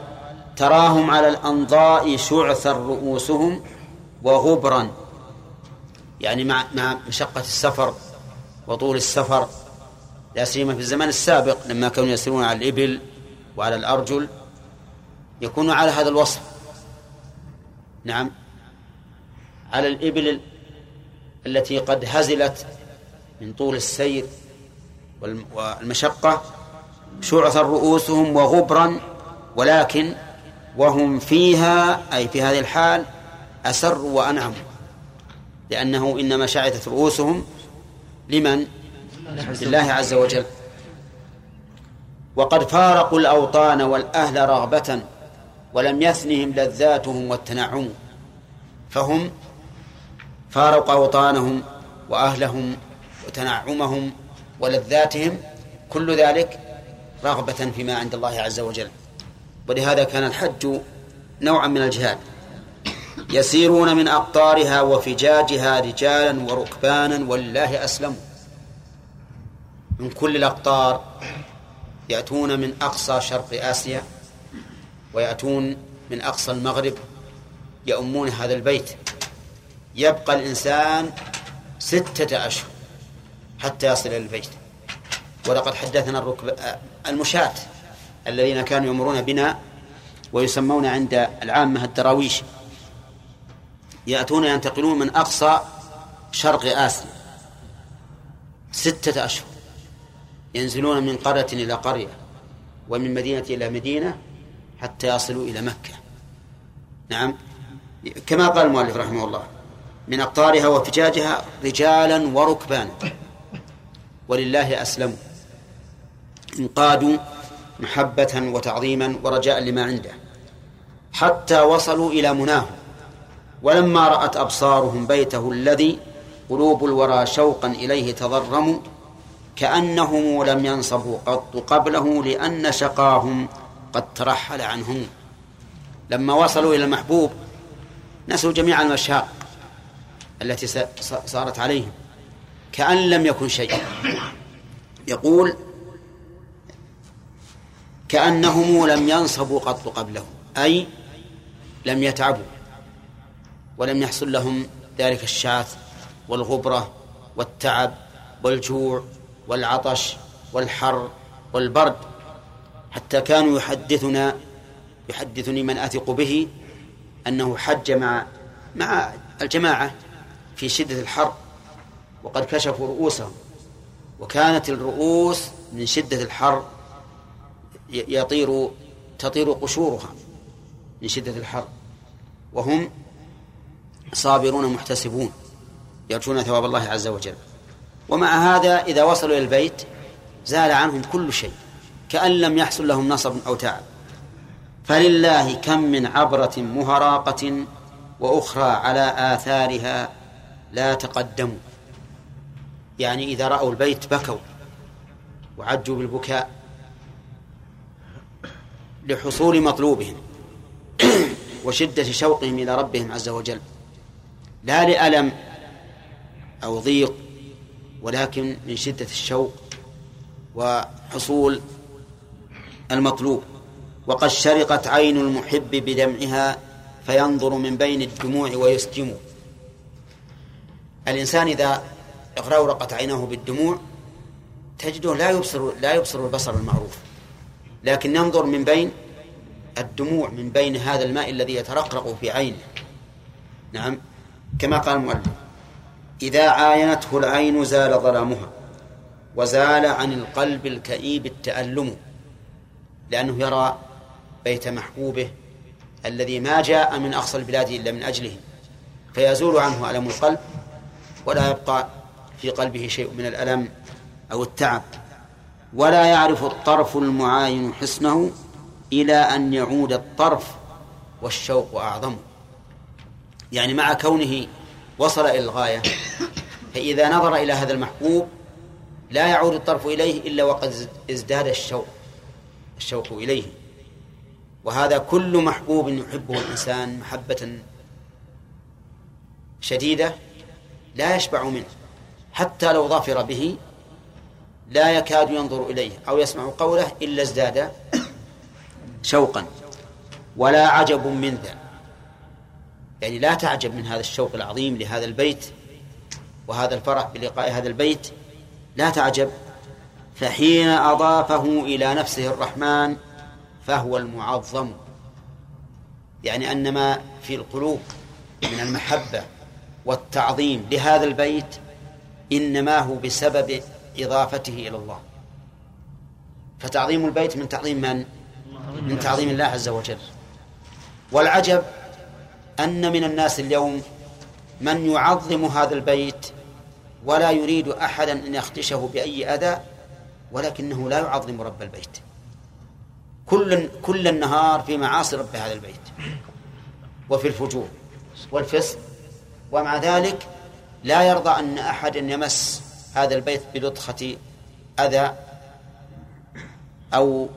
تراهم على الأنضاء شعثا رؤوسهم وغبرا، يعني مع مشقة السفر وطول السفر، لا سيما في الزمان السابق لما كانوا يسيرون على الإبل وعلى الأرجل يكونوا على هذا الوصف. نعم، على الإبل التي قد هزلت من طول السير والمشقة شعثا رؤوسهم وغبرا، ولكن وهم فيها أي في هذه الحال أسر وأنعم، لأنه إنما شعثت رؤوسهم لمن؟ لله عز وجل. وقد فارقوا الأوطان والأهل رغبة ولم يثنهم لذاتهم والتنعم. فهم فارقوا أوطانهم وأهلهم وتنعمهم ولذاتهم، كل ذلك رغبة فيما عند الله عز وجل. ولهذا كان الحج نوعا من الجهاد. يسيرون من أقطارها وفجاجها رجالا وركبانا والله أسلموا. من كل الأقطار يأتون، من أقصى شرق آسيا ويأتون من أقصى المغرب يؤمون هذا البيت. يبقى الإنسان 6 أشهر حتى يصل إلى البيت. ولقد حدثنا المشاة الذين كانوا يمرون بنا ويسمون عند العامة الدراويش، يأتون ينتقلون من أقصى شرق آسيا 6 أشهر، ينزلون من قرية إلى قرية ومن مدينة إلى مدينة حتى يصلوا إلى مكة. نعم، كما قال المؤلف رحمه الله من أقطارها وفجاجها رجالا وركبانا ولله أسلموا، انقادوا محبة وتعظيما ورجاء لما عنده حتى وصلوا إلى مناه. ولما رأت أبصارهم بيته الذي قلوب الورى شوقا إليه تضرموا كأنهم لم ينصبوا قط قبله لأن شقاهم قد ترحل عنهم. لما وصلوا إلى المحبوب نسوا جميع المشاق التي صارت عليهم كأن لم يكن شيء. يقول كأنهم لم ينصبوا قط قبله، أي لم يتعبوا ولم يحصل لهم ذلك الشعث والغبرة والتعب والجوع والعطش والحر والبرد، حتى كانوا يحدثني من أثق به أنه حج مع الجماعة في شدة الحر وقد كشفوا رؤوسهم، وكانت الرؤوس من شدة الحر تطير قشورها من شدة الحر، وهم صابرون محتسبون يرجون ثواب الله عز وجل. ومع هذا إذا وصلوا إلى البيت زال عنهم كل شيء كأن لم يحصل لهم نصب أو تعب. فلله كم من عبرة مهراقة وأخرى على آثارها لا تقدموا. يعني إذا رأوا البيت بكوا وعجوا بالبكاء لحصول مطلوبهم وشدة شوقهم إلى ربهم عز وجل، لا لألم أو ضيق، ولكن من شدة الشوق وحصول المطلوب. وقد شرقت عين المحب بدمعها فينظر من بين الدموع ويسجم. الإنسان إذا اغرورقت عينه بالدموع تجده لا يبصر البصر المعروف، لكن ينظر من بين الدموع، من بين هذا الماء الذي يترقرق في عينه. نعم، كما قال المؤلف: إذا عاينته العين زال ظلامها وزال عن القلب الكئيب التألم، لأنه يرى بيت محبوبه الذي ما جاء من أقصى البلاد إلا من أجله، فيزول عنه ألم القلب ولا يبقى في قلبه شيء من الألم أو التعب. ولا يعرف الطرف المعاين حسنه إلى أن يعود الطرف والشوق أعظمه. يعني مع كونه وصل إلى الغاية، فإذا نظر إلى هذا المحبوب لا يعود الطرف إليه إلا وقد ازداد الشوق إليه. وهذا كل محبوب يحبه الإنسان محبة شديدة لا يشبع منه، حتى لو ظفر به لا يكاد ينظر إليه أو يسمع قوله إلا ازداد شوقا. ولا عجب من ذا، يعني لا تعجب من هذا الشوق العظيم لهذا البيت وهذا الفرح بلقاء هذا البيت، لا تعجب. فحين أضافه إلى نفسه الرحمن فهو المعظم، يعني أن ما في القلوب من المحبة والتعظيم لهذا البيت إنما هو بسبب إضافته إلى الله. فتعظيم البيت من تعظيم من تعظيم الله عز وجل. والعجب أن من الناس اليوم من يعظم هذا البيت ولا يريد أحدا أن يخدشه بأي أذى، ولكنه لا يعظم رب البيت، كل النهار في معاصي رب هذا البيت وفي الفجور والفسق، ومع ذلك لا يرضى أن أحد يمس هذا البيت بلطخة أذى أو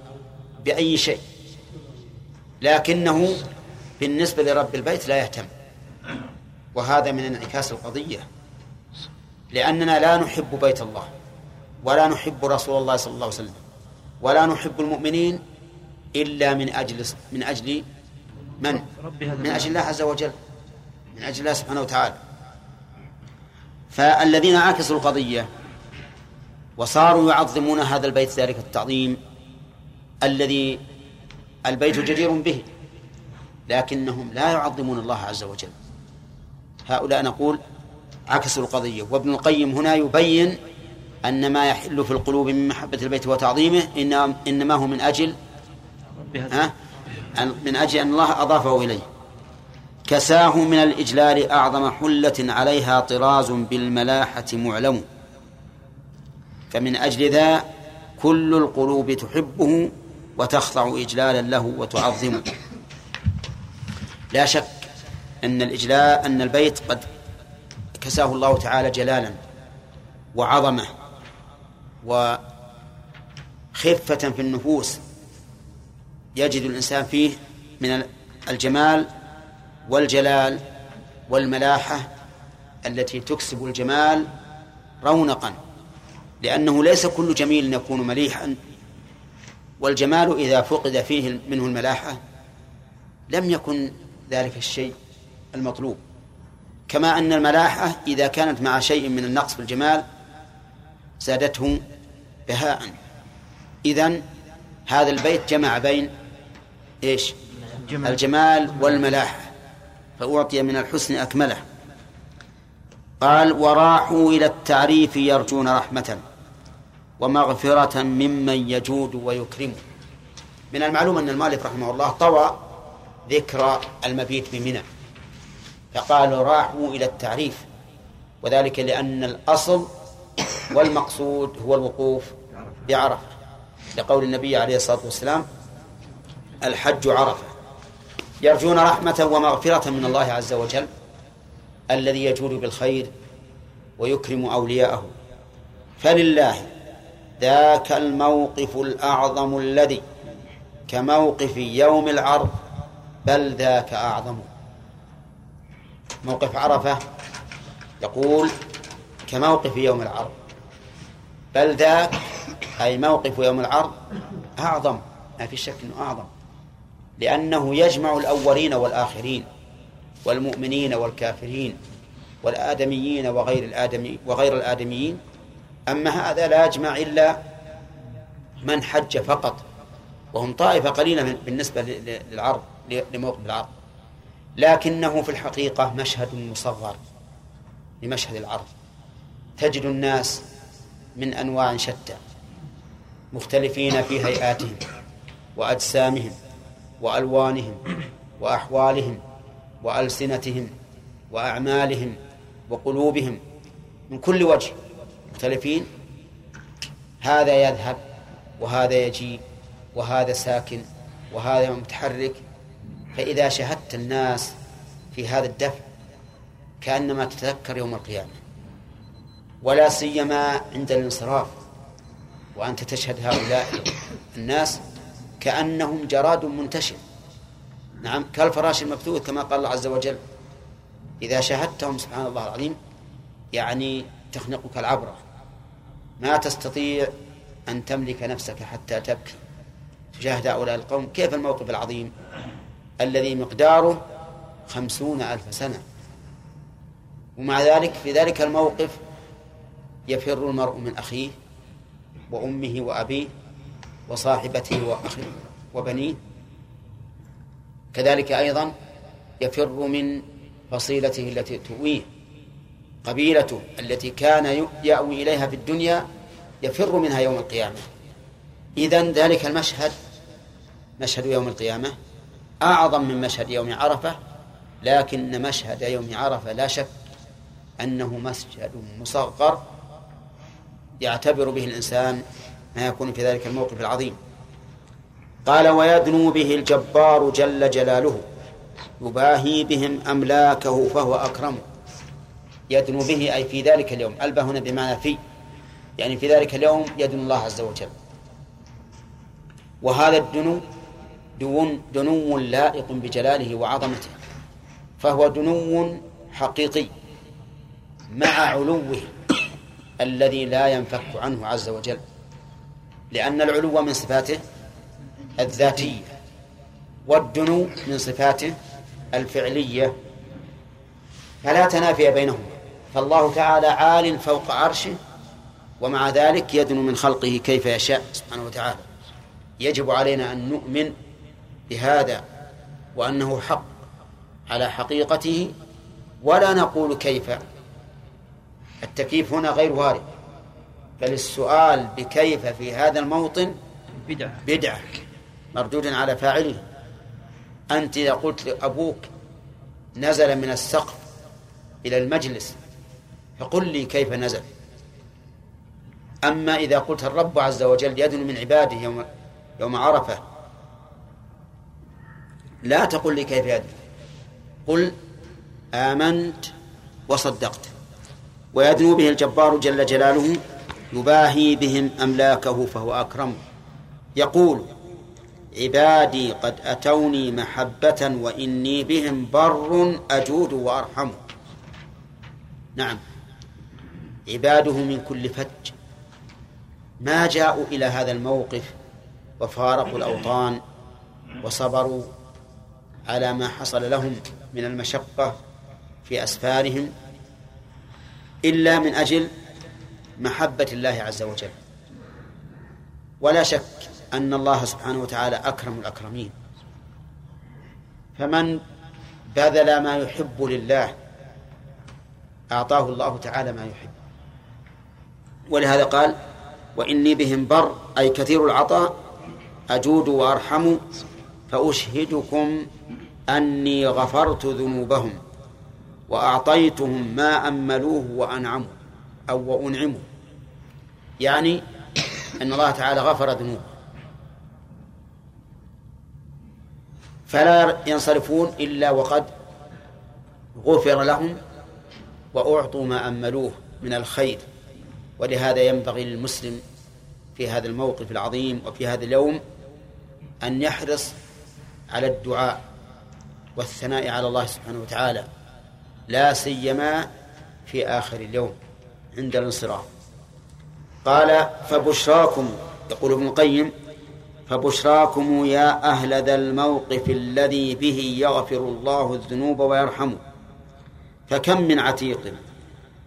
بأي شيء، لكنه بالنسبة لرب البيت لا يهتم. وهذا من انعكاس القضية، لأننا لا نحب بيت الله ولا نحب رسول الله صلى الله عليه وسلم ولا نحب المؤمنين إلا من أجل الله عز وجل، من أجل الله سبحانه وتعالى. فالذين عاكسوا القضية وصاروا يعظمون هذا البيت ذلك التعظيم الذي البيت جدير به، لكنهم لا يعظمون الله عز وجل، هؤلاء نقول عكسوا القضية. وابن القيم هنا يبين أن ما يحل في القلوب من محبة البيت وتعظيمه إنما هو من أجل أن الله أضافه إليه. كساه من الإجلال أعظم حلة عليها طراز بالملاحة معلم، فمن أجل ذا كل القلوب تحبه وتخضع إجلالا له وتعظمه. لا شك أن البيت قد كساه الله تعالى جلالا وعظمه وخفة في النفوس، يجد الإنسان فيه من الجمال والجلال والملاحة التي تكسب الجمال رونقا، لأنه ليس كل جميل يكون مليحا، والجمال إذا فقد فيه منه الملاحة لم يكن ذلك الشيء المطلوب. كما أن الملاحة إذا كانت مع شيء من النقص في الجمال زادته بهاء. إذن هذا البيت جمع بين الجمال والملاحة، فأعطي من الحسن أكمله. قال: وراحوا إلى التعريف يرجون رحمة ومغفرة ممن يجود ويكرم. من المعلوم أن المالك رحمه الله طوى ذكر المبيت بمنى، فقال راحوا إلى التعريف، وذلك لأن الأصل والمقصود هو الوقوف بعرفة، لقول النبي عليه الصلاة والسلام: الحج عرفة. يرجون رحمة ومغفرة من الله عز وجل الذي يجود بالخير ويكرم أولياءه، فلله ذاك الموقف الأعظم الذي كموقف يوم العرض، بل ذاك أعظم. موقف عرفة يقول كموقف يوم العرض، بل ذاك أي موقف يوم العرض أعظم ما في شك أنه أعظم، لأنه يجمع الأولين والآخرين والمؤمنين والكافرين والآدميين وغير الآدميين. أما هذا لا يجمع إلا من حج فقط، وهم طائفة قليلة بالنسبة للعرض لموقف العرض، لكنه في الحقيقة مشهد مصغر لمشهد العرض. تجد الناس من أنواع شتى مختلفين في هيئاتهم وأجسامهم وألوانهم وأحوالهم وألسنتهم وأعمالهم وقلوبهم، من كل وجه مختلفين، هذا يذهب وهذا يجي وهذا ساكن وهذا متحرك. فإذا شاهدت الناس في هذا الدفع كأنما تتذكر يوم القيامة، ولا سيما عند الانصراف وأنت تشهد هؤلاء الناس كأنهم جراد منتشر، نعم كالفراش المبثوث كما قال الله عز وجل. إذا شاهدتهم سبحان الله العظيم يعني تخنقك العبرة، ما تستطيع أن تملك نفسك حتى تبكي تجاه هؤلاء القوم. كيف الموقف العظيم الذي مقداره 50,000 سنة، ومع ذلك في ذلك الموقف يفر المرء من أخيه وأمه وأبيه وصاحبته وأخيه وبنيه، كذلك أيضا يفر من فصيلته التي تؤويه، قبيلته التي كان يأوي إليها في الدنيا يفر منها يوم القيامة. إذن ذلك المشهد مشهد يوم القيامة أعظم من مشهد يوم عرفة، لكن مشهد يوم عرفة لا شك أنه مسجد مصغر يعتبر به الإنسان ما يكون في ذلك الموقف العظيم. قال ويدنو به الجبار جل جلاله يباهي بهم أملاكه فهو أكرم. يدنو به أي في ذلك اليوم، ألبه هنا بمعنى في، يعني في ذلك اليوم يدنو الله عز وجل. وهذا الدنو دنو لائق بجلاله وعظمته، فهو دنو حقيقي مع علوه الذي لا ينفك عنه عز وجل، لأن العلو من صفاته الذاتية والدنو من صفاته الفعلية، فلا تنافي بينهما. فالله تعالى عال فوق عرشه، ومع ذلك يدنو من خلقه كيف يشاء سبحانه وتعالى. يجب علينا أن نؤمن بهذا وأنه حق على حقيقته، ولا نقول كيف. التكييف هنا غير وارد، بل السؤال بكيف في هذا الموطن بدعة مردود على فاعله. أنت إذا قلت لأبوك نزل من السقف إلى المجلس فقل لي كيف نزل. أما إذا قلت الرب عز وجل يدنو من عباده يوم عرفة، لا تقل لي كيف يدنو، قل آمنت وصدقت. ويدنو به الجبار جل جلاله يباهي بهم أملاكه فهو أكرم. يقول عبادي قد أتوني محبة وإني بهم بر أجود وأرحم. نعم عباده من كل فج ما جاءوا إلى هذا الموقف وفارقوا الأوطان وصبروا على ما حصل لهم من المشقة في أسفارهم إلا من أجل محبة الله عز وجل. ولا شك أن الله سبحانه وتعالى أكرم الأكرمين، فمن بذل ما يحب لله أعطاه الله تعالى ما يحب. ولهذا قال وإني بهم بر أي كثير العطاء أجود وأرحم فأشهدكم أني غفرت ذنوبهم وأعطيتهم ما أملوه وأنعموا أو وأنعموا، يعني أن الله تعالى غفر ذنوبه. فلا ينصرفون إلا وقد غفر لهم وأعطوا ما أملوه من الخير. ولهذا ينبغي للمسلم في هذا الموقف العظيم وفي هذا اليوم أن يحرص على الدعاء والثناء على الله سبحانه وتعالى، لا سيما في آخر اليوم عند الانصراف. قال فبشراكم، يقول ابن القيم فبشراكم يا أهل ذا الموقف الذي به يغفر الله الذنوب ويرحمه. فكم من عتيق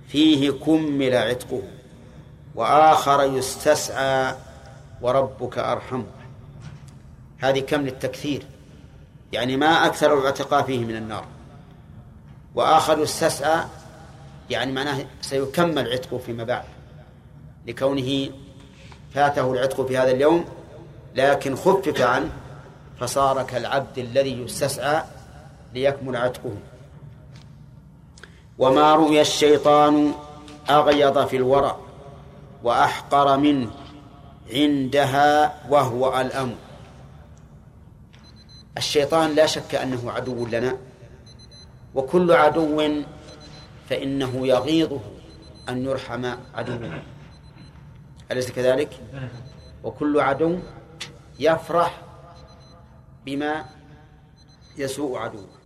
فيه كمل عتقه وآخر يستسعى وربك أرحمه. هذه كم للتكثير، يعني ما أكثر العتقاء فيه من النار. وآخر يستسعى يعني معناه سيكمل عتقه فيما بعد، لكونه فاته العتق في هذا اليوم لكن خفف عنه فصار كالعبد الذي يستسعى ليكمل عتقه. وما رؤي الشيطان أغيض في الورى وأحقر منه عندها وهو الأمر. الشيطان لا شك أنه عدو لنا، وكل عدو فإنه يغيظه أن يرحم عدوه، أليس كذلك؟ وكل عدو يفرح بما يسوء عدوه.